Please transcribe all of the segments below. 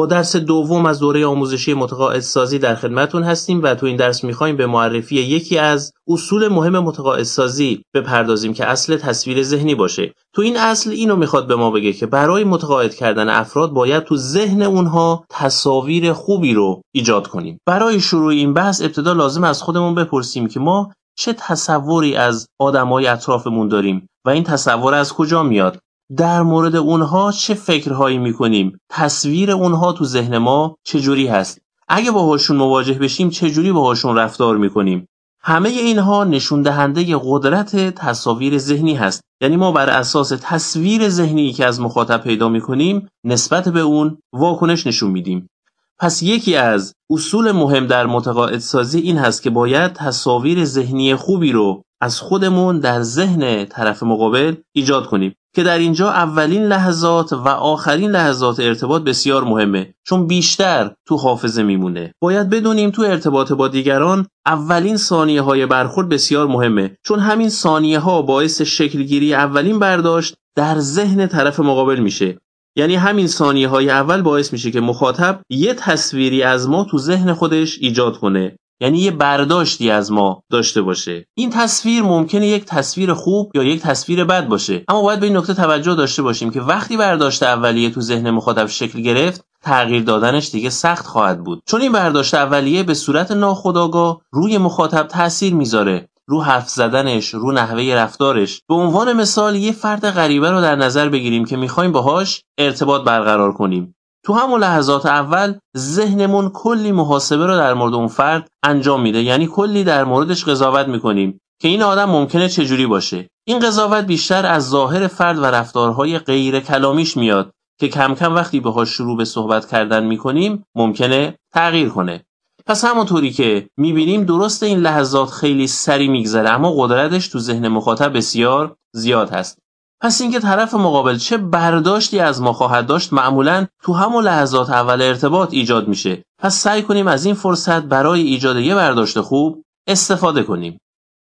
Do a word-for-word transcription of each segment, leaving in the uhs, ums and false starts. با درس دوم از دوره آموزشی متقاعدسازی در خدمتون هستیم و تو این درس میخوایم به معرفی یکی از اصول مهم متقاعدسازی بپردازیم که اصل تصویر ذهنی باشه. تو این اصل اینو میخواد به ما بگه که برای متقاعد کردن افراد باید تو ذهن اونها تصاویر خوبی رو ایجاد کنیم. برای شروع این بحث ابتدا لازم از خودمون بپرسیم که ما چه تصوری از آدمای اطرافمون داریم و این تصور از کجا میاد؟ در مورد اونها چه فکرهایی میکنیم؟ تصویر اونها تو ذهن ما چجوری هست؟ اگه باهاشون مواجه بشیم چجوری باهاشون رفتار میکنیم؟ همه اینها نشون دهنده قدرت تصاویر ذهنی هست. یعنی ما بر اساس تصویر ذهنی که از مخاطب پیدا میکنیم نسبت به اون واکنش نشون میدیم. پس یکی از اصول مهم در متقاعدسازی این هست که باید تصاویر ذهنی خوبی رو از خودمون در ذهن طرف مقابل ایجاد کنیم که در اینجا اولین لحظات و آخرین لحظات ارتباط بسیار مهمه، چون بیشتر تو حافظه میمونه. باید بدونیم تو ارتباط با دیگران اولین ثانیه های برخورد بسیار مهمه، چون همین ثانیه ها باعث شکلگیری اولین برداشت در ذهن طرف مقابل میشه. یعنی همین ثانیه های اول باعث میشه که مخاطب یه تصویری از ما تو ذهن خودش ایجاد کنه، یعنی یه برداشتی از ما داشته باشه. این تصویر ممکنه یک تصویر خوب یا یک تصویر بد باشه، اما باید به این نکته توجه داشته باشیم که وقتی برداشت اولیه تو ذهن مخاطب شکل گرفت، تغییر دادنش دیگه سخت خواهد بود، چون این برداشت اولیه به صورت ناخودآگاه روی مخاطب تأثیر میذاره، رو حرف زدنش، رو نحوه رفتارش. به عنوان مثال یه فرد غریبه رو در نظر بگیریم که می‌خوایم باهاش ارتباط برقرار کنیم. تو همون لحظات اول ذهنمون کلی محاسبه رو در مورد اون فرد انجام میده، یعنی کلی در موردش قضاوت میکنیم که این آدم ممکنه چجوری باشه. این قضاوت بیشتر از ظاهر فرد و رفتارهای غیر کلامیش میاد که کم کم وقتی باهاش شروع به صحبت کردن میکنیم ممکنه تغییر کنه. پس همونطوری که میبینیم درست این لحظات خیلی سری میگذره، اما قدرتش تو ذهن مخاطب بسیار زیاد هست. پس اینکه طرف مقابل چه برداشتی از ما خواهد داشت معمولاً تو همون لحظات اول ارتباط ایجاد میشه. پس سعی کنیم از این فرصت برای ایجاد یه برداشت خوب استفاده کنیم.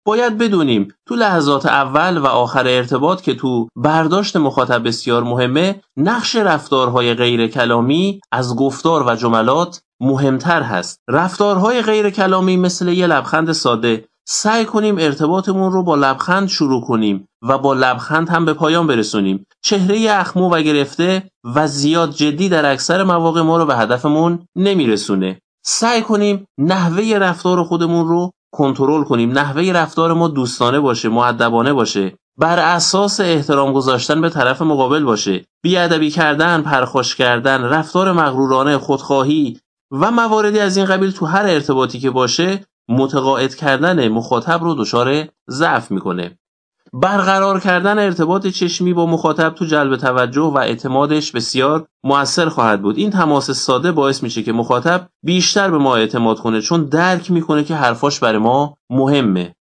باید بدونیم تو لحظات اول و آخر ارتباط که تو برداشت مخاطب بسیار مهمه، نقش رفتارهای غیر کلامی از گفتار و جملات مهمتر هست. رفتارهای غیر کلامی مثل یه لبخند ساده، سعی کنیم ارتباطمون رو با لبخند شروع کنیم و با لبخند هم به پایان برسونیم. چهره اخمو و گرفته و زیاد جدی در اکثر مواقع ما رو به هدفمون نمیرسونه. سعی کنیم نحوه رفتار خودمون رو کنترل کنیم، نحوه رفتار ما دوستانه باشه، مؤدبانه باشه، بر اساس احترام گذاشتن به طرف مقابل باشه. بی‌ادبی کردن، پرخاش کردن، رفتار مغرورانه، خودخواهی و مواردی از این قبیل تو هر ارتباطی که باشه متقاعد کردن مخاطب رو دچار ضعف میکنه. برقرار کردن ارتباط چشمی با مخاطب تو جلب توجه و اعتمادش بسیار مؤثر خواهد بود. این تماس ساده باعث میشه که مخاطب بیشتر به ما اعتماد کنه، چون درک میکنه که حرفاش برای ما مهمه.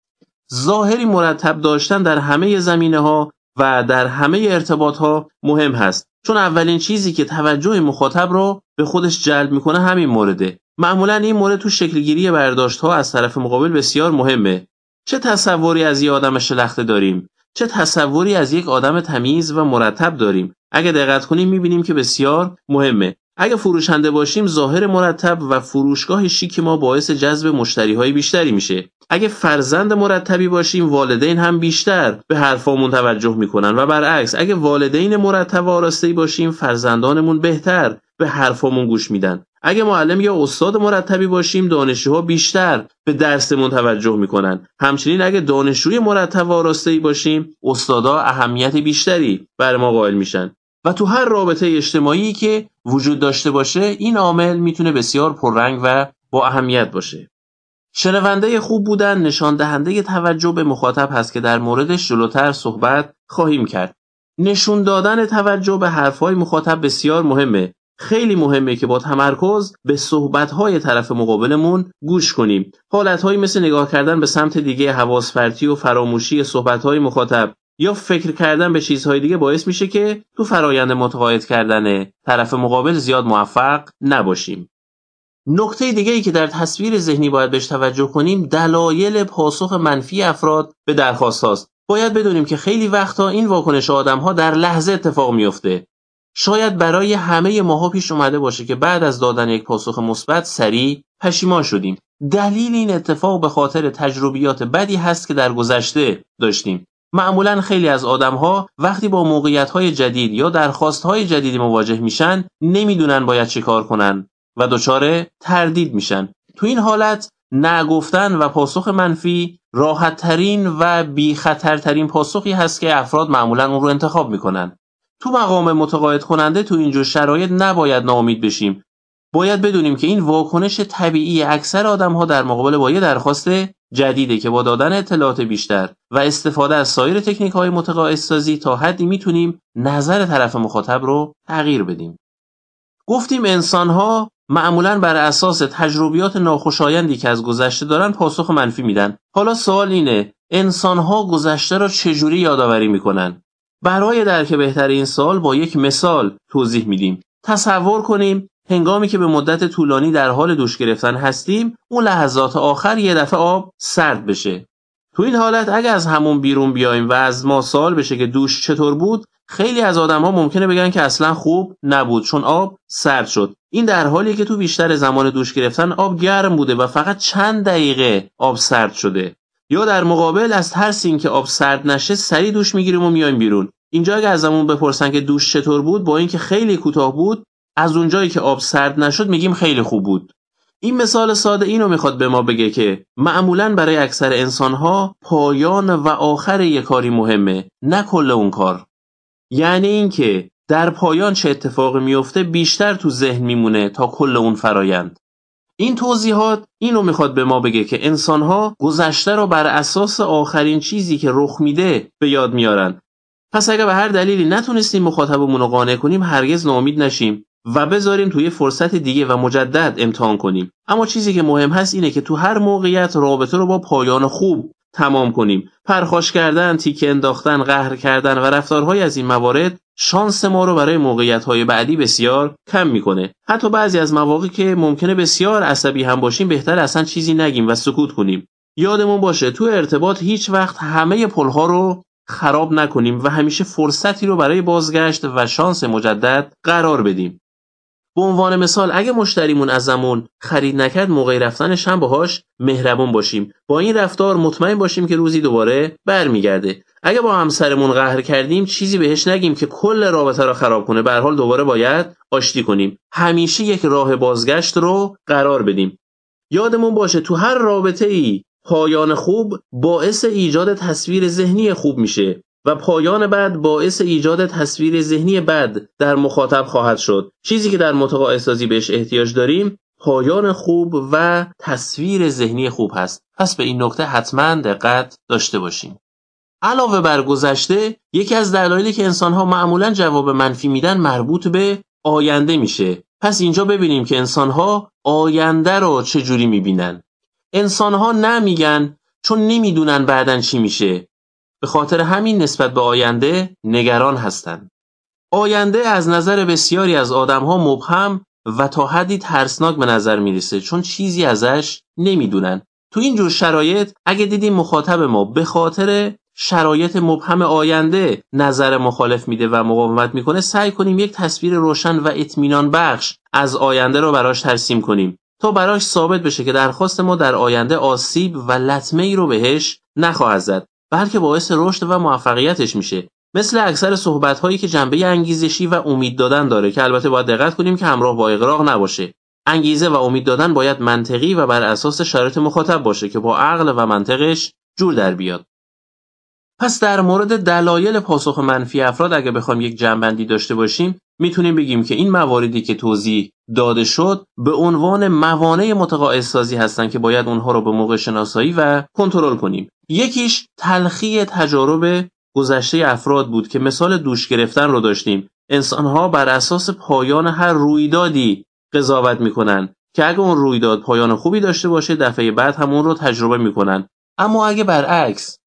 ظاهری مرتب داشتن در همه زمینه ها و در همه ارتباط ها مهم هست، چون اولین چیزی که توجه مخاطب رو به خودش جلب میکنه همین مورده. معمولا این مورد تو شکلگیری برداشت ها از طرف مقابل بسیار مهمه. چه تصوری از یه آدم شلخته داریم؟ چه تصوری از یک آدم تمیز و مرتب داریم؟ اگه دقت کنیم میبینیم که بسیار مهمه. اگه فروشنده باشیم ظاهر مرتب و فروشگاه شیک ما باعث جذب مشتری‌های بیشتری میشه. اگه فرزند مرتبی باشیم والدین هم بیشتر به حرفامون توجه میکنن و برعکس اگه والدین مرتب و آراسته‌ای باشیم فرزندانمون بهتر به حرفامون گوش میدن. اگه معلم یا استاد مرتبی باشیم دانشجوها بیشتر به درسمون توجه میکنن. همچنین اگه دانشجوی مرتب و آراسته‌ای باشیم استادا اهمیت بیشتری بر ما قائل میشن. و تو هر رابطه اجتماعی که وجود داشته باشه این عامل میتونه بسیار پررنگ و با اهمیت باشه. شنونده خوب بودن نشان دهنده توجه به مخاطب هست که در موردش جلوتر صحبت خواهیم کرد. نشون دادن توجه به حرفهای مخاطب بسیار مهمه. خیلی مهمه که با تمرکز به صحبت‌های طرف مقابلمون گوش کنیم. حالت‌هایی مثل نگاه کردن به سمت دیگه، حواس پرتی و فراموشی صحبت‌های مخاطب یا فکر کردن به چیزهای دیگه باعث میشه که تو فرایند متقاعد کردن طرف مقابل زیاد موفق نباشیم. نکته دیگه‌ای که در تصویر ذهنی باید بهش توجه کنیم دلایل پاسخ منفی افراد به درخواست‌هاست. باید بدونیم که خیلی وقتا این واکنش آدم‌ها در لحظه اتفاق میفته. شاید برای همه ماها پیش اومده باشه که بعد از دادن یک پاسخ مثبت سریع پشیمان شدیم. دلیل این اتفاق به خاطر تجربیات بدی هست که در گذشته داشتیم. معمولا خیلی از آدم‌ها وقتی با موقعیت‌های جدید یا درخواست‌های جدیدی مواجه میشن نمیدونن باید چی کار کنن و دچار تردید میشن. تو این حالت نگفتن و پاسخ منفی راحت‌ترین و بی‌خطرترین پاسخی هست که افراد معمولا اون رو انتخاب میکنن. تو مقام متقاعد کننده تو اینجور شرایط نباید ناامید بشیم. باید بدونیم که این واکنش طبیعی اکثر آدم‌ها در مقابل با یه درخواست جدیده که با دادن اطلاعات بیشتر و استفاده از سایر تکنیک‌های متقاعدسازی تا حدی میتونیم نظر طرف مخاطب رو تغییر بدیم. گفتیم انسان‌ها معمولاً بر اساس تجربیات ناخوشایندی که از گذشته دارن پاسخ منفی میدن. حالا سوال اینه انسان‌ها گذشته رو چجوری یادآوری میکنن؟ برای درک بهتر این سوال با یک مثال توضیح میدیم. تصور کنیم هنگامی که به مدت طولانی در حال دوش گرفتن هستیم، اون لحظات آخر یه دفعه آب سرد بشه. تو این حالت اگه از همون بیرون بیایم و از ما سوال بشه که دوش چطور بود، خیلی از آدم‌ها ممکنه بگن که اصلا خوب نبود چون آب سرد شد. این در حالی که تو بیشتر زمان دوش گرفتن آب گرم بوده و فقط چند دقیقه آب سرد شده. یا در مقابل از ترس اینکه آب سرد نشه سری دوش میگیریم و میایم بیرون. اینجا اگه ازمون بپرسن که دوش چطور بود، با اینکه خیلی کوتاه بود، از اونجایی که آب سرد نشد میگیم خیلی خوب بود. این مثال ساده اینو میخواد به ما بگه که معمولاً برای اکثر انسان‌ها پایان و آخر یک کاری مهمه، نه کل اون کار. یعنی اینکه در پایان چه اتفاقی میفته بیشتر تو ذهن میمونه تا کل اون فرایند. این توضیحات اینو میخواد به ما بگه که انسان‌ها گذشته رو بر اساس آخرین چیزی که رخ میده به یاد میارن. پس اگه به هر دلیلی نتونستیم مخاطبمون رو قانع کنیم، هرگز ناامید نشیم و بذاریم توی فرصت دیگه و مجدد امتحان کنیم. اما چیزی که مهم هست اینه که تو هر موقعیت رابطه رو با پایان خوب تمام کنیم. پرخاش کردن، تیکه انداختن، قهر کردن و رفتارهای از این موارد شانس ما رو برای موقعیت‌های بعدی بسیار کم می‌کنه. حتی بعضی از مواقع که ممکنه بسیار عصبی هم باشیم، بهتر اصلا چیزی نگیم و سکوت کنیم. یادمون باشه تو ارتباط هیچ وقت همه پل‌ها رو خراب نکنیم و همیشه فرصتی رو برای بازگشت و شانس مجدد قرار بدیم. به عنوان مثال اگه مشتریمون ازمون خرید نکرد، موقع رفتنش هم باهاش مهربون باشیم. با این رفتار مطمئن باشیم که روزی دوباره برمیگرده. اگه با همسرمون قهر کردیم، چیزی بهش نگیم که کل رابطه رو خراب کنه. به هر حال دوباره باید آشتی کنیم. همیشه یک راه بازگشت رو قرار بدیم. یادمون باشه تو هر رابطه‌ای پایان خوب باعث ایجاد تصویر ذهنی خوب میشه و پایان بد باعث ایجاد تصویر ذهنی بد در مخاطب خواهد شد. چیزی که در متقاعدسازی بهش احتیاج داریم پایان خوب و تصویر ذهنی خوب هست. پس به این نکته حتما دقت داشته باشیم. علاوه بر گذشته، یکی از دلایلی که انسان‌ها معمولاً جواب منفی میدن مربوط به آینده میشه. پس اینجا ببینیم که انسان‌ها آینده رو چجوری میبینن. انسان‌ها نمیگن چون نمیدونن بعداً چی میشه. به خاطر همین نسبت به آینده نگران هستند. آینده از نظر بسیاری از آدم‌ها مبهم و تا حدی ترسناک به نظر میرسه چون چیزی ازش نمیدونن. تو این جور شرایط اگه دیدیم مخاطب ما به خاطر شرایط مبهم آینده نظر مخالف میده و مقاومت میکنه، سعی کنیم یک تصویر روشن و اطمینان بخش از آینده رو براش ترسیم کنیم تا براش ثابت بشه که درخواست ما در آینده آسیب و لطمه‌ای رو بهش نخواهد زد، بلکه باعث رشد و موفقیتش میشه. مثل اکثر صحبت‌هایی که جنبه انگیزشی و امید دادن داره که البته باید دقت کنیم که همراه با اغراق نباشه. انگیزه و امید دادن باید منطقی و بر اساس شرایط مخاطب باشه که با عقل و منطقش جور در بیاد. پس در مورد دلایل پاسخ منفی افراد اگه بخوایم یک جمع‌بندی داشته باشیم، میتونیم بگیم که این مواردی که توضیح داده شد به عنوان موانع متقاعدسازی هستن که باید اونها رو به موقع شناسایی و کنترل کنیم. یکیش تلخی تجارب گذشته افراد بود که مثال دوش گرفتن رو داشتیم. انسان‌ها بر اساس پایان هر رویدادی قضاوت میکنن که اگه اون رویداد پایان خوبی داشته باشه، دفعه بعد هم اون رو تجربه میکنن. اما اگه برعکس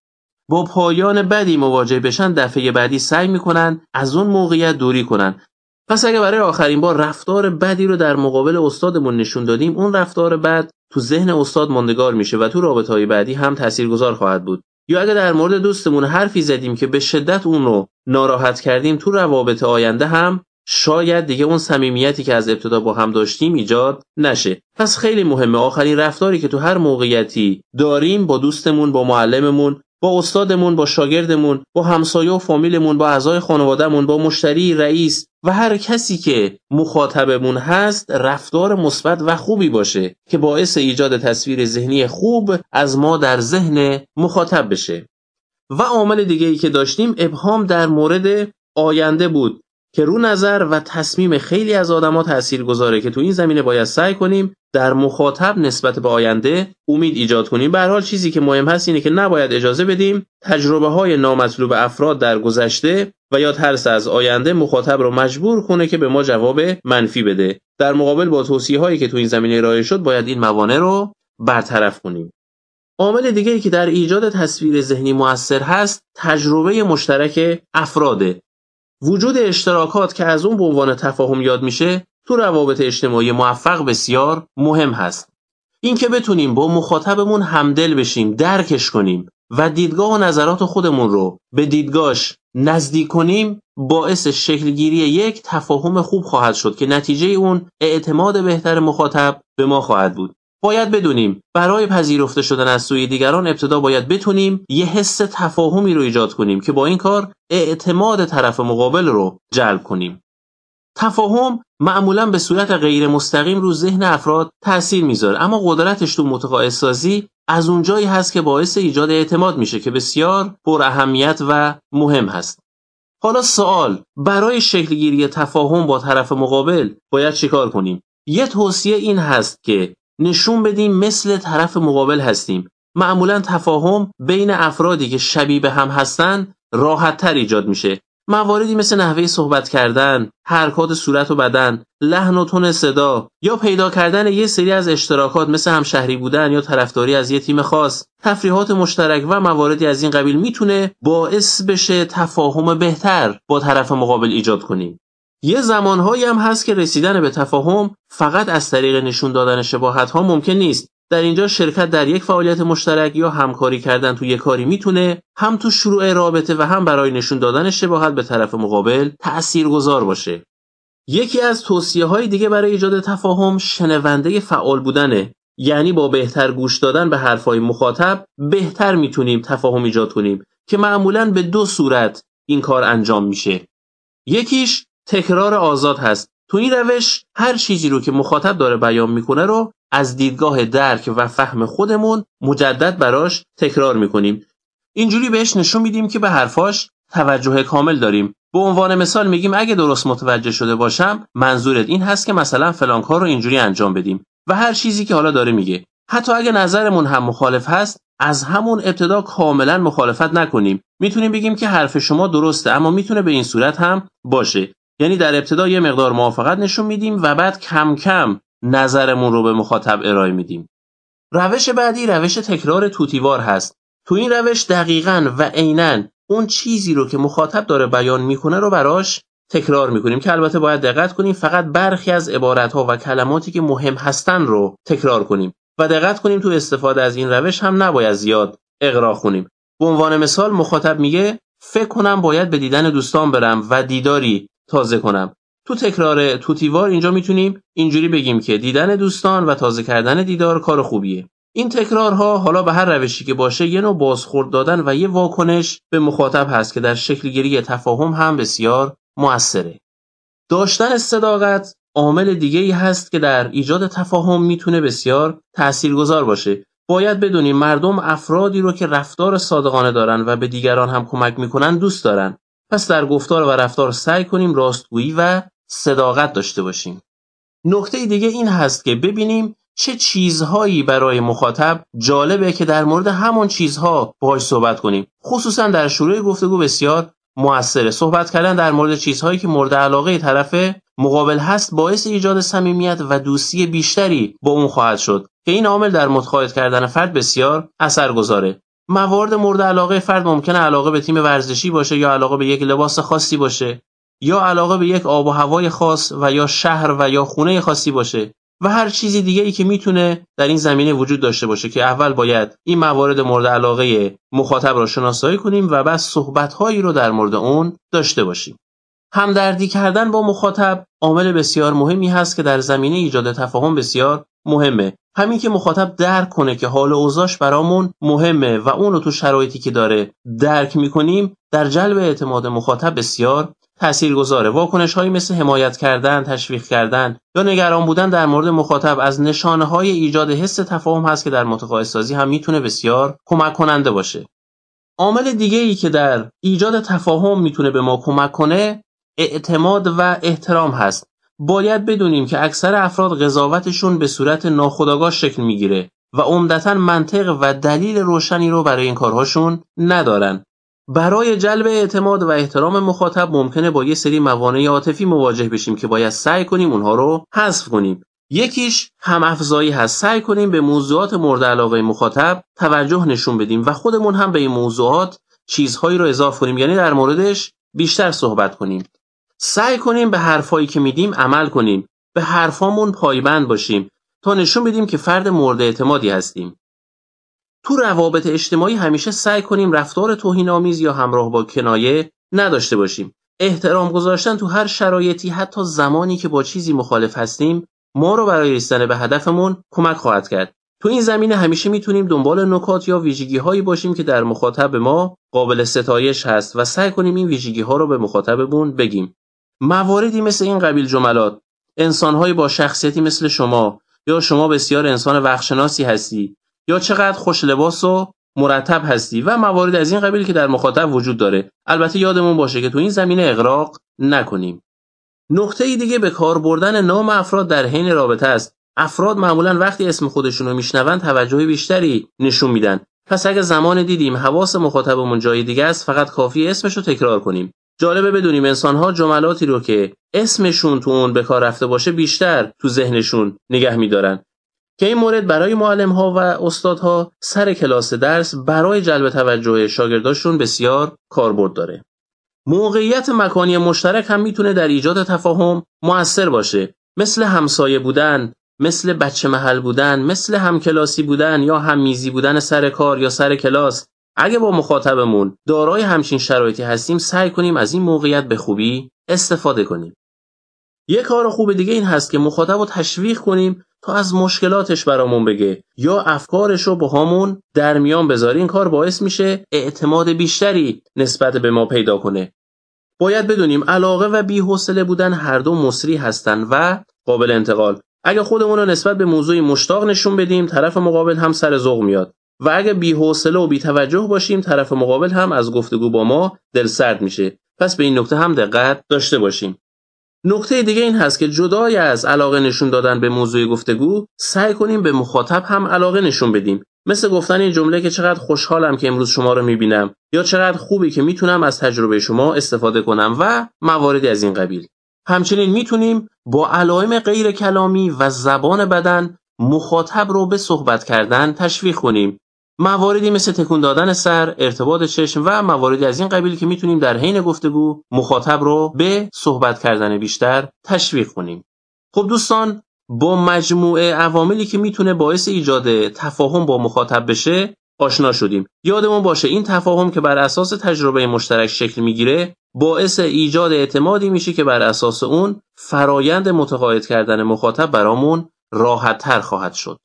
با پایان بدی مواجه بشن، دفعه بعدی سعی میکنن از اون موقعیت دوری کنن. پس اگه برای آخرین بار رفتار بدی رو در مقابل استادمون نشون دادیم، اون رفتار بد تو ذهن استاد ماندگار میشه و تو رابطه‌های بعدی هم تاثیرگذار خواهد بود. یا اگه در مورد دوستمون حرفی زدیم که به شدت اون رو ناراحت کردیم، تو روابط آینده هم شاید دیگه اون صمیمیتی که از ابتدا با هم داشتیم ایجاد نشه. پس خیلی مهمه آخرین رفتاری که تو هر موقعیتی داریم با دوستمون، با معلممون، با استادمون، با شاگردمون، با همسایه و فامیلمون، با اعضای خانوادهمون، با مشتری، رئیس و هر کسی که مخاطبمون هست رفتار مثبت و خوبی باشه که باعث ایجاد تصویر ذهنی خوب از ما در ذهن مخاطب بشه. و عامل دیگه‌ای که داشتیم ابهام در مورد آینده بود که رو نظر و تصمیم خیلی از آدم‌ها تاثیرگذاره که تو این زمینه باید سعی کنیم در مخاطب نسبت به آینده امید ایجاد کنیم. به هر حال چیزی که مهم هست اینه که نباید اجازه بدیم تجربه‌های نامطلوب افراد در گذشته و یا ترس از آینده مخاطب رو مجبور کنه که به ما جواب منفی بده. در مقابل با توصیه‌هایی که تو این زمینه ارائه شد باید این موانع رو برطرف کنیم. عامل دیگه‌ای که در ایجاد تصویر ذهنی مؤثر هست تجربه مشترک افراده. وجود اشتراکات که از اون به عنوان تفاهم یاد میشه تو روابط اجتماعی موفق بسیار مهم هست. این که بتونیم با مخاطبمون همدل بشیم، درکش کنیم و دیدگاه و نظرات خودمون رو به دیدگاهش نزدیک کنیم باعث شکلگیری یک تفاهم خوب خواهد شد که نتیجه اون اعتماد بهتر مخاطب به ما خواهد بود. باید بدونیم برای پذیرفته شدن از سوی دیگران ابتدا باید بتونیم یه حس تفاهمی رو ایجاد کنیم که با این کار اعتماد طرف مقابل رو جلب کنیم. تفاهم معمولاً به صورت غیر مستقیم رو ذهن افراد تأثیر میذاره، اما قدرتش تو متقاعدسازی از اونجایی هست که باعث ایجاد اعتماد میشه که بسیار پر اهمیت و مهم هست. حالا سوال، برای شکلگیری تفاهم با طرف مقابل باید چیکار کنیم؟ یه توصیه این هست که نشون بدیم مثل طرف مقابل هستیم. معمولا تفاهم بین افرادی که شبیه به هم هستن راحت‌تر ایجاد میشه. مواردی مثل نحوه صحبت کردن، حرکات صورت و بدن، لحن و تون صدا یا پیدا کردن یه سری از اشتراکات مثل همشهری بودن یا طرفداری از یه تیم خاص، تفریحات مشترک و مواردی از این قبیل میتونه باعث بشه تفاهم بهتر با طرف مقابل ایجاد کنیم. یه زمانهایی هم هست که رسیدن به تفاهم فقط از طریق نشون دادن شباهت‌ها ممکن نیست. در اینجا شرکت در یک فعالیت مشترک یا همکاری کردن تو یک کاری میتونه هم تو شروع رابطه و هم برای نشون دادن شباهت به طرف مقابل تأثیرگذار باشه. یکی از توصیه‌های دیگه برای ایجاد تفاهم شنونده فعال بودنه. یعنی با بهتر گوش دادن به حرف‌های مخاطب بهتر میتونیم تفاهم ایجاد کنیم که معمولاً به دو صورت این کار انجام میشه. یکیش تکرار آزاد هست. تو این روش هر چیزی رو که مخاطب داره بیان میکنه رو از دیدگاه درک و فهم خودمون مجدد براش تکرار میکنیم. اینجوری بهش نشون میدیم که به حرفاش توجه کامل داریم. به عنوان مثال میگیم اگه درست متوجه شده باشم منظورت این هست که مثلا فلان کار رو اینجوری انجام بدیم و هر چیزی که حالا داره میگه. حتی اگه نظرمون هم مخالف هست از همون ابتدا کاملا مخالفت نکنیم. میتونیم بگیم که حرف شما درسته اما میتونه به این صورت هم باشه. یعنی در ابتدا یه مقدار موافقت نشون میدیم و بعد کم کم نظرمون رو به مخاطب ارائه میدیم. روش بعدی روش تکرار توتیوار هست. تو این روش دقیقاً و عیناً اون چیزی رو که مخاطب داره بیان میکنه رو براش تکرار میکنیم که البته باید دقت کنیم فقط برخی از عباراتها و کلماتی که مهم هستن رو تکرار کنیم و دقت کنیم تو استفاده از این روش هم نباید زیاد اغراق کنیم. به عنوان مثال مخاطب میگه فکر کنم باید به دیدن دوستان برم و دیداری تازه کنم. تو تکرار توتیوار اینجا میتونیم اینجوری بگیم که دیدن دوستان و تازه کردن دیدار کار خوبیه. این تکرارها حالا به هر روشی که باشه یه نوع بازخورد دادن و یه واکنش به مخاطب هست که در شکلگیری تفاهم هم بسیار مؤثره. داشتن صداقت عامل دیگه‌ای هست که در ایجاد تفاهم میتونه بسیار تاثیرگذار باشه. باید بدونیم مردم افرادی رو که رفتار صادقانه دارن و به دیگران هم کمک میکنن دوست دارن. پس در گفتار و رفتار سعی کنیم راستگویی و صداقت داشته باشیم. نکته دیگه این هست که ببینیم چه چیزهایی برای مخاطب جالبه که در مورد همون چیزها باهاش صحبت کنیم. خصوصا در شروع گفتگو بسیار مؤثره. صحبت کردن در مورد چیزهایی که مورد علاقه طرف مقابل هست باعث ایجاد صمیمیت و دوستی بیشتری با اون خواهد شد که این عامل در متقاعد کردن فرد بسیار اثرگذاره. موارد مورد علاقه فرد ممکنه علاقه به تیم ورزشی باشه یا علاقه به یک لباس خاصی باشه یا علاقه به یک آب و هوای خاص و یا شهر و یا خونه خاصی باشه و هر چیزی دیگه ای که میتونه در این زمینه وجود داشته باشه که اول باید این موارد مورد علاقه مخاطب را شناسایی کنیم و بعد صحبت‌هایی رو در مورد اون داشته باشیم. همدردی کردن با مخاطب عامل بسیار مهمی هست که در زمینه ایجاد تفاهم بسیار مهمه. همین که مخاطب درک کنه که حال و اوضاعش برامون مهمه و اون رو تو شرایطی که داره درک میکنیم، در جلب اعتماد مخاطب بسیار تاثیرگذاره. واکنش هایی مثل حمایت کردن، تشویق کردن یا نگران بودن در مورد مخاطب از نشانه های ایجاد حس تفاهم هست که در متقاعد سازی هم میتونه بسیار کمک کننده باشه. عامل دیگه ای که در ایجاد تفاهم میتونه به ما کمک کنه اعتماد و احترام هست. باید بدونیم که اکثر افراد قضاوتشون به صورت ناخودآگاه شکل میگیره و عمدتاً منطق و دلیل روشنی رو برای این کارهاشون ندارن. برای جلب اعتماد و احترام مخاطب ممکنه با یه سری موانع عاطفی مواجه بشیم که باید سعی کنیم اونها رو حذف کنیم. یکیش هم‌افزایی هست. سعی کنیم به موضوعات مورد علاقه مخاطب توجه نشون بدیم و خودمون هم به این موضوعات چیزهایی رو اضافه کنیم، یعنی در موردش بیشتر صحبت کنیم. سعی کنیم به حرفایی که میدیم عمل کنیم، به حرفامون پایبند باشیم تا نشون بدیم که فرد مورد اعتمادی هستیم. تو روابط اجتماعی همیشه سعی کنیم رفتار توهین‌آمیز یا همراه با کنایه نداشته باشیم. احترام گذاشتن تو هر شرایطی، حتی زمانی که با چیزی مخالف هستیم، ما رو برای رسیدن به هدفمون کمک خواهد کرد. تو این زمینه همیشه میتونیم دنبال نکات یا ویژگی‌هایی باشیم که در مخاطب ما قابل ستایش هست و سعی کنیم این ویژگی‌ها رو به مخاطبمون بگیم. مواردی مثل این قبیل جملات: انسان‌های با شخصیتی مثل شما، یا شما بسیار انسان وقت‌شناسی هستی، یا چقدر خوش لباس و مرتب هستی و موارد از این قبیل که در مخاطب وجود داره. البته یادمون باشه که تو این زمینه اغراق نکنیم. نکته دیگه به کار بردن نام افراد در حین رابطه است. افراد معمولا وقتی اسم خودشون رو میشنون توجه بیشتری نشون میدن. پس اگه زمان دیدیم حواس مخاطبمون جای دیگه است، فقط کافیه اسمش رو تکرار کنیم. جالبه بدونیم انسان‌ها جملاتی رو که اسمشون تو اون به کار رفته باشه بیشتر تو ذهنشون نگه می‌دارن. که این مورد برای معلم‌ها و استادها سر کلاس درس برای جلب توجه شاگرداشون بسیار کاربرد داره. موقعیت مکانی مشترک هم میتونه در ایجاد تفاهم مؤثر باشه. مثل همسایه بودن، مثل بچه محل بودن، مثل همکلاسی بودن یا هممیزی بودن سر کار یا سر کلاس. اگه با مخاطبمون دارای همچین شرایطی هستیم، سعی کنیم از این موقعیت به خوبی استفاده کنیم. یه کار خوب دیگه این هست که مخاطب رو تشویق کنیم تا از مشکلاتش برامون بگه یا افکارش رو با همون در میان بذاره. این کار باعث میشه اعتماد بیشتری نسبت به ما پیدا کنه. باید بدونیم علاقه و بی‌حوصله بودن هر دو مصری هستن و قابل انتقال. اگه خودمون رو نسبت به موضوعی مشتاق نشون بدیم، طرف مقابل هم سر ذوق میاد و اگه بی‌حوصله و بی‌توجه باشیم، طرف مقابل هم از گفتگو با ما دلسرد میشه. پس به این نکته هم دقت داشته باشیم. نکته دیگه این هست که جدای از علاقه نشون دادن به موضوع گفتگو، سعی کنیم به مخاطب هم علاقه نشون بدیم. مثل گفتن این جمله که چقدر خوشحالم که امروز شما رو میبینم، یا چقدر خوبی که میتونم از تجربه شما استفاده کنم و مواردی از این قبیل. همچنین میتونیم با علائم غیر کلامی و زبان بدن مخاطب رو به صحبت کردن تشویق کنیم. مواردی مثل تکون دادن سر، ارتباط چشم و مواردی از این قبیل که میتونیم در حین گفتگو مخاطب رو به صحبت کردن بیشتر تشویق کنیم. خب دوستان، با مجموعه عواملی که میتونه باعث ایجاد تفاهم با مخاطب بشه آشنا شدیم. یادمون باشه این تفاهم که بر اساس تجربه مشترک شکل میگیره، باعث ایجاد اعتمادی میشه که بر اساس اون فرایند متقاعد کردن مخاطب برامون راحت‌تر خواهد شد.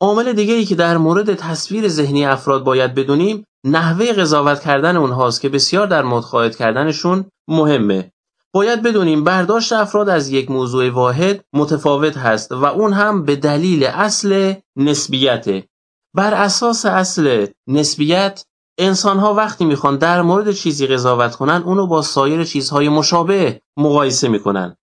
عامل دیگری که در مورد تصویر ذهنی افراد باید بدونیم، نحوه قضاوت کردن اونهاست که بسیار در متقاعد کردنشون مهمه. باید بدونیم برداشت افراد از یک موضوع واحد متفاوت هست و اون هم به دلیل اصل نسبیته. بر اساس اصل نسبیت، انسان‌ها وقتی میخوان در مورد چیزی قضاوت کنن، اونو با سایر چیزهای مشابه مقایسه میکنن.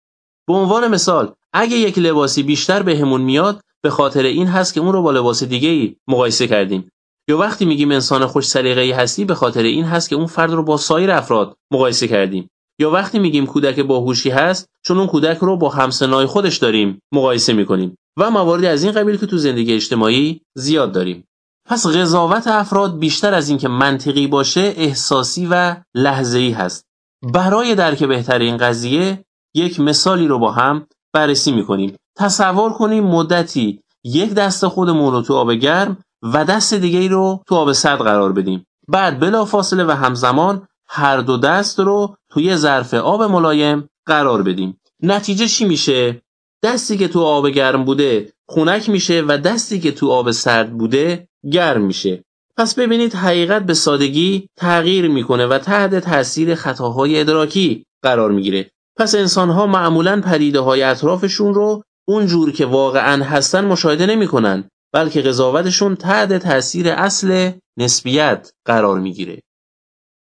به عنوان مثال، اگه یک لباسی بیشتر بهمون میاد، به خاطر این هست که اون رو با لباس دیگه‌ای مقایسه کردیم. یا وقتی میگیم انسان خوش سلیقه‌ای هستی، به خاطر این هست که اون فرد رو با سایر افراد مقایسه کردیم. یا وقتی میگیم کودک باهوشی هست، چون اون کودک رو با همسنای خودش داریم مقایسه میکنیم و مواردی از این قبیل که تو زندگی اجتماعی زیاد داریم. پس قضاوت افراد بیشتر از این که منطقی باشه، احساسی و لحظه‌ای هست. برای درک بهتر این قضیه، یک مثالی رو با هم بررسی میکنیم. تصور کنیم مدتی یک دست خودمون رو تو آب گرم و دست دیگه رو تو آب سرد قرار بدیم. بعد بلافاصله و همزمان هر دو دست رو توی ظرف آب ملایم قرار بدیم. نتیجه چی میشه؟ دستی که تو آب گرم بوده خنک میشه و دستی که تو آب سرد بوده گرم میشه. پس ببینید حقیقت به سادگی تغییر میکنه و تحت تاثیر خطاهای ادراکی قرار میگیره. پس انسانها معمولاً پدیده‌های اطرافشون رو اونجور که واقعاً هستن مشاهده نمیکنن، بلکه قضاوتشون تحت تاثیر اصل نسبیت قرار میگیره.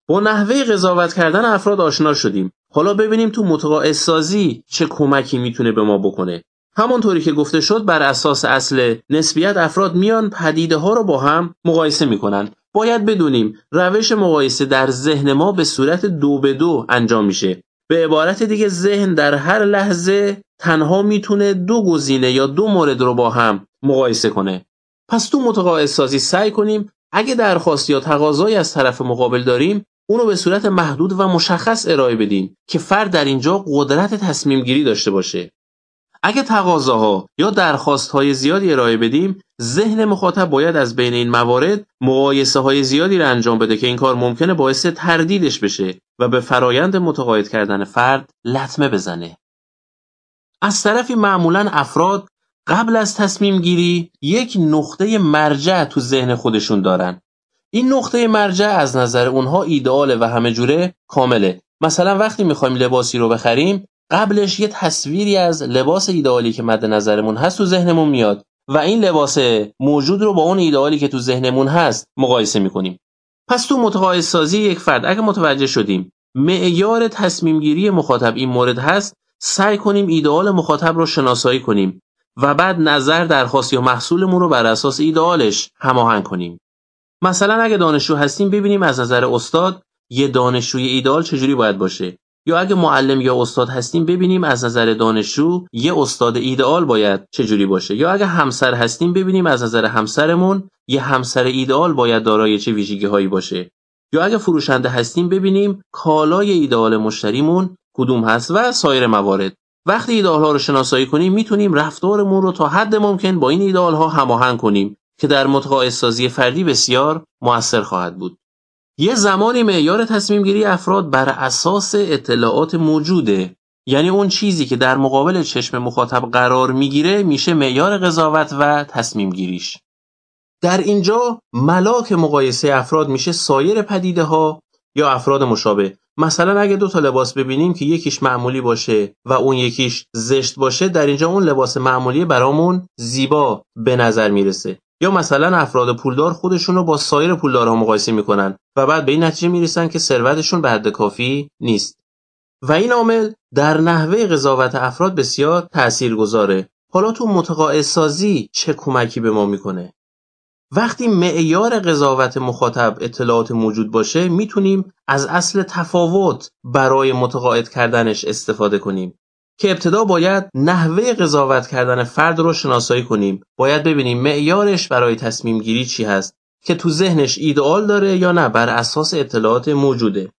با نحوه قضاوت کردن افراد آشنا شدیم. حالا ببینیم تو متقاعد سازی چه کمکی میتونه به ما بکنه. همونطوری که گفته شد بر اساس اصل نسبیت افراد میان پدیده ها رو با هم مقایسه میکنن. باید بدونیم روش مقایسه در ذهن ما به صورت دو به دو انجام میشه. به عبارت دیگه ذهن در هر لحظه تنها میتونه دو گزینه یا دو مورد رو با هم مقایسه کنه. پس تو متقاعد سازی سعی کنیم اگه درخواست یا تقاضایی از طرف مقابل داریم اونو به صورت محدود و مشخص ارائه بدیم که فرد در اینجا قدرت تصمیم گیری داشته باشه. اگه تقاضاها یا درخواست‌های زیادی ارائه بدیم، ذهن مخاطب باید از بین این موارد مقایسه‌های زیادی را انجام بده که این کار ممکنه باعث تردیدش بشه و به فرایند متقاعد کردن فرد لطمه بزنه. از طرفی معمولاً افراد قبل از تصمیم گیری یک نقطه مرجع تو ذهن خودشون دارن. این نقطه مرجع از نظر اونها ایدئاله و همه جوره کامله. مثلا وقتی میخوایم لباسی رو بخریم، قبلش یه تصویری از لباس ایدئالی که مد نظرمون هست تو ذهنمون میاد و این لباس موجود رو با اون ایدئالی که تو ذهنمون هست مقایسه میکنیم. پس تو متقاعد سازی یک فرد اگه متوجه شدیم معیار تصمیم گیری مخاطب این مورد هست، سعی کنیم ایدئال مخاطب رو شناسایی کنیم و بعد نظر درخواست یا محصولمون رو بر اساس ایدئالش هماهنگ کنیم. مثلا اگه دانشجو هستیم ببینیم از نظر استاد یه دانشجوی ایدئال چجوری باید باشه، یا اگه معلم یا استاد هستیم ببینیم از نظر دانشجو یه استاد ایدئال باید چجوری باشه، یا اگه همسر هستیم ببینیم از نظر همسرمون یه همسر ایدئال باید دارای چه ویژگی‌هایی باشه، یا اگه فروشنده هستیم ببینیم کالای ایدئال مشتریمون کدوم هست و سایر موارد. وقتی ایدئال‌ها رو شناسایی کنیم میتونیم رفتارمون رو تا حد ممکن با این ایدئال‌ها هماهنگ کنیم که در متقاعدسازی فردی بسیار مؤثر خواهد بود. یه زمانی معیار تصمیم گیری افراد بر اساس اطلاعات موجوده، یعنی اون چیزی که در مقابل چشم مخاطب قرار میگیره میشه معیار قضاوت و تصمیم گیریش. در اینجا ملاک مقایسه افراد میشه سایر پدیده ها یا افراد مشابه. مثلا اگه دو تا لباس ببینیم که یکیش معمولی باشه و اون یکیش زشت باشه، در اینجا اون لباس معمولی برامون زیبا به نظر میرسه. یا مثلا افراد پولدار خودشون رو با سایر پولدارها مقایسه میکنن و بعد به این نتیجه میرسن که ثروتشون به حد کافی نیست و این عامل در نحوه قضاوت افراد بسیار تاثیرگذاره. حالا تو متقاعد سازی چه کمکی به ما میکنه؟ وقتی معیار قضاوت مخاطب اطلاعات موجود باشه میتونیم از اصل تفاوت برای متقاعد کردنش استفاده کنیم که ابتدا باید نحوه قضاوت کردن فرد رو شناسایی کنیم. باید ببینیم معیارش برای تصمیم گیری چی هست که تو ذهنش ایدئال داره یا نه بر اساس اطلاعات موجوده.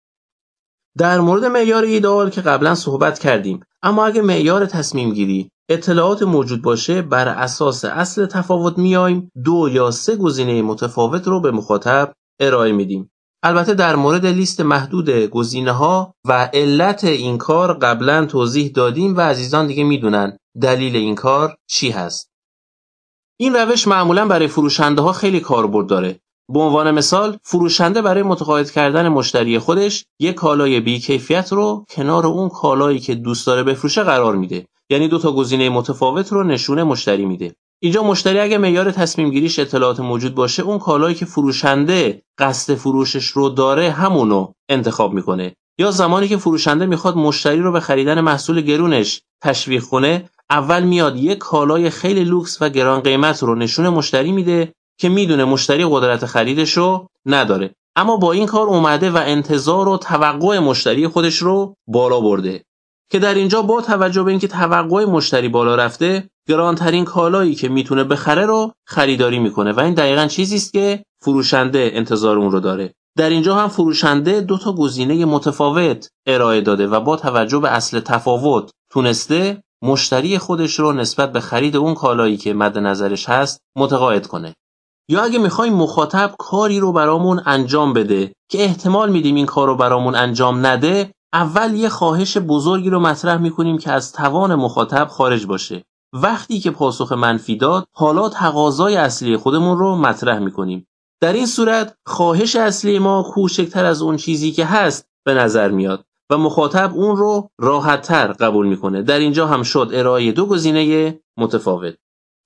در مورد معیار ایدئال که قبلا صحبت کردیم، اما اگه معیار تصمیم گیری اطلاعات موجود باشه بر اساس اصل تفاوت میایم دو یا سه گزینه متفاوت رو به مخاطب ارائه میدیم. البته در مورد لیست محدود گزینه‌ها و علت این کار قبلا توضیح دادیم و عزیزان دیگه میدونن دلیل این کار چی هست. این روش معمولا برای فروشنده ها خیلی کاربرد داره. به عنوان مثال فروشنده برای متقاعد کردن مشتری خودش یک کالای بی‌کیفیت رو کنار اون کالایی که دوست داره بفروشه قرار میده، یعنی دو تا گزینه متفاوت رو نشون مشتری میده. اینجا مشتری اگه معیار تصمیم گیریش اطلاعات موجود باشه، اون کالایی که فروشنده قصد فروشش رو داره همونو انتخاب میکنه. یا زمانی که فروشنده میخواد مشتری رو به خریدن محصول گرونش تشویق کنه، اول میاد یک کالای خیلی لوکس و گران قیمت رو نشون مشتری میده که میدونه مشتری قدرت خریدش رو نداره، اما با این کار اومده و انتظار و توقع مشتری خودش رو بالا برده که در اینجا با توجه به اینکه توقع مشتری بالا رفته، گرانترین کالایی که میتونه بخره رو خریداری میکنه و این دقیقاً چیزی است که فروشنده انتظار اون رو داره. در اینجا هم فروشنده دو تا گزینه متفاوت ارائه داده و با توجه به اصل تفاوت تونسته مشتری خودش رو نسبت به خرید اون کالایی که مد نظرش هست متقاعد کنه. یا اگه میخوایم مخاطب کاری رو برامون انجام بده که احتمال میدیم این کار رو برامون انجام نده، اول یه خواهش بزرگی رو مطرح میکنیم که از توان مخاطب خارج باشه. وقتی که پاسخ منفی داد، حالا تقاضای اصلی خودمون رو مطرح میکنیم. در این صورت خواهش اصلی ما کوچکتر از اون چیزی که هست به نظر میاد و مخاطب اون رو راحت‌تر قبول میکنه. در اینجا هم شد ارائه دو گزینه متفاوت.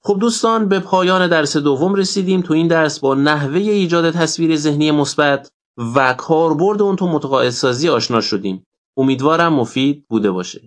خب دوستان، به پایان درس دوم رسیدیم. تو این درس با نحوه ایجاد تصویر ذهنی مثبت و کاربرد اون تو متقاعدسازی آشنا شدیم. امیدوارم مفید بوده باشه.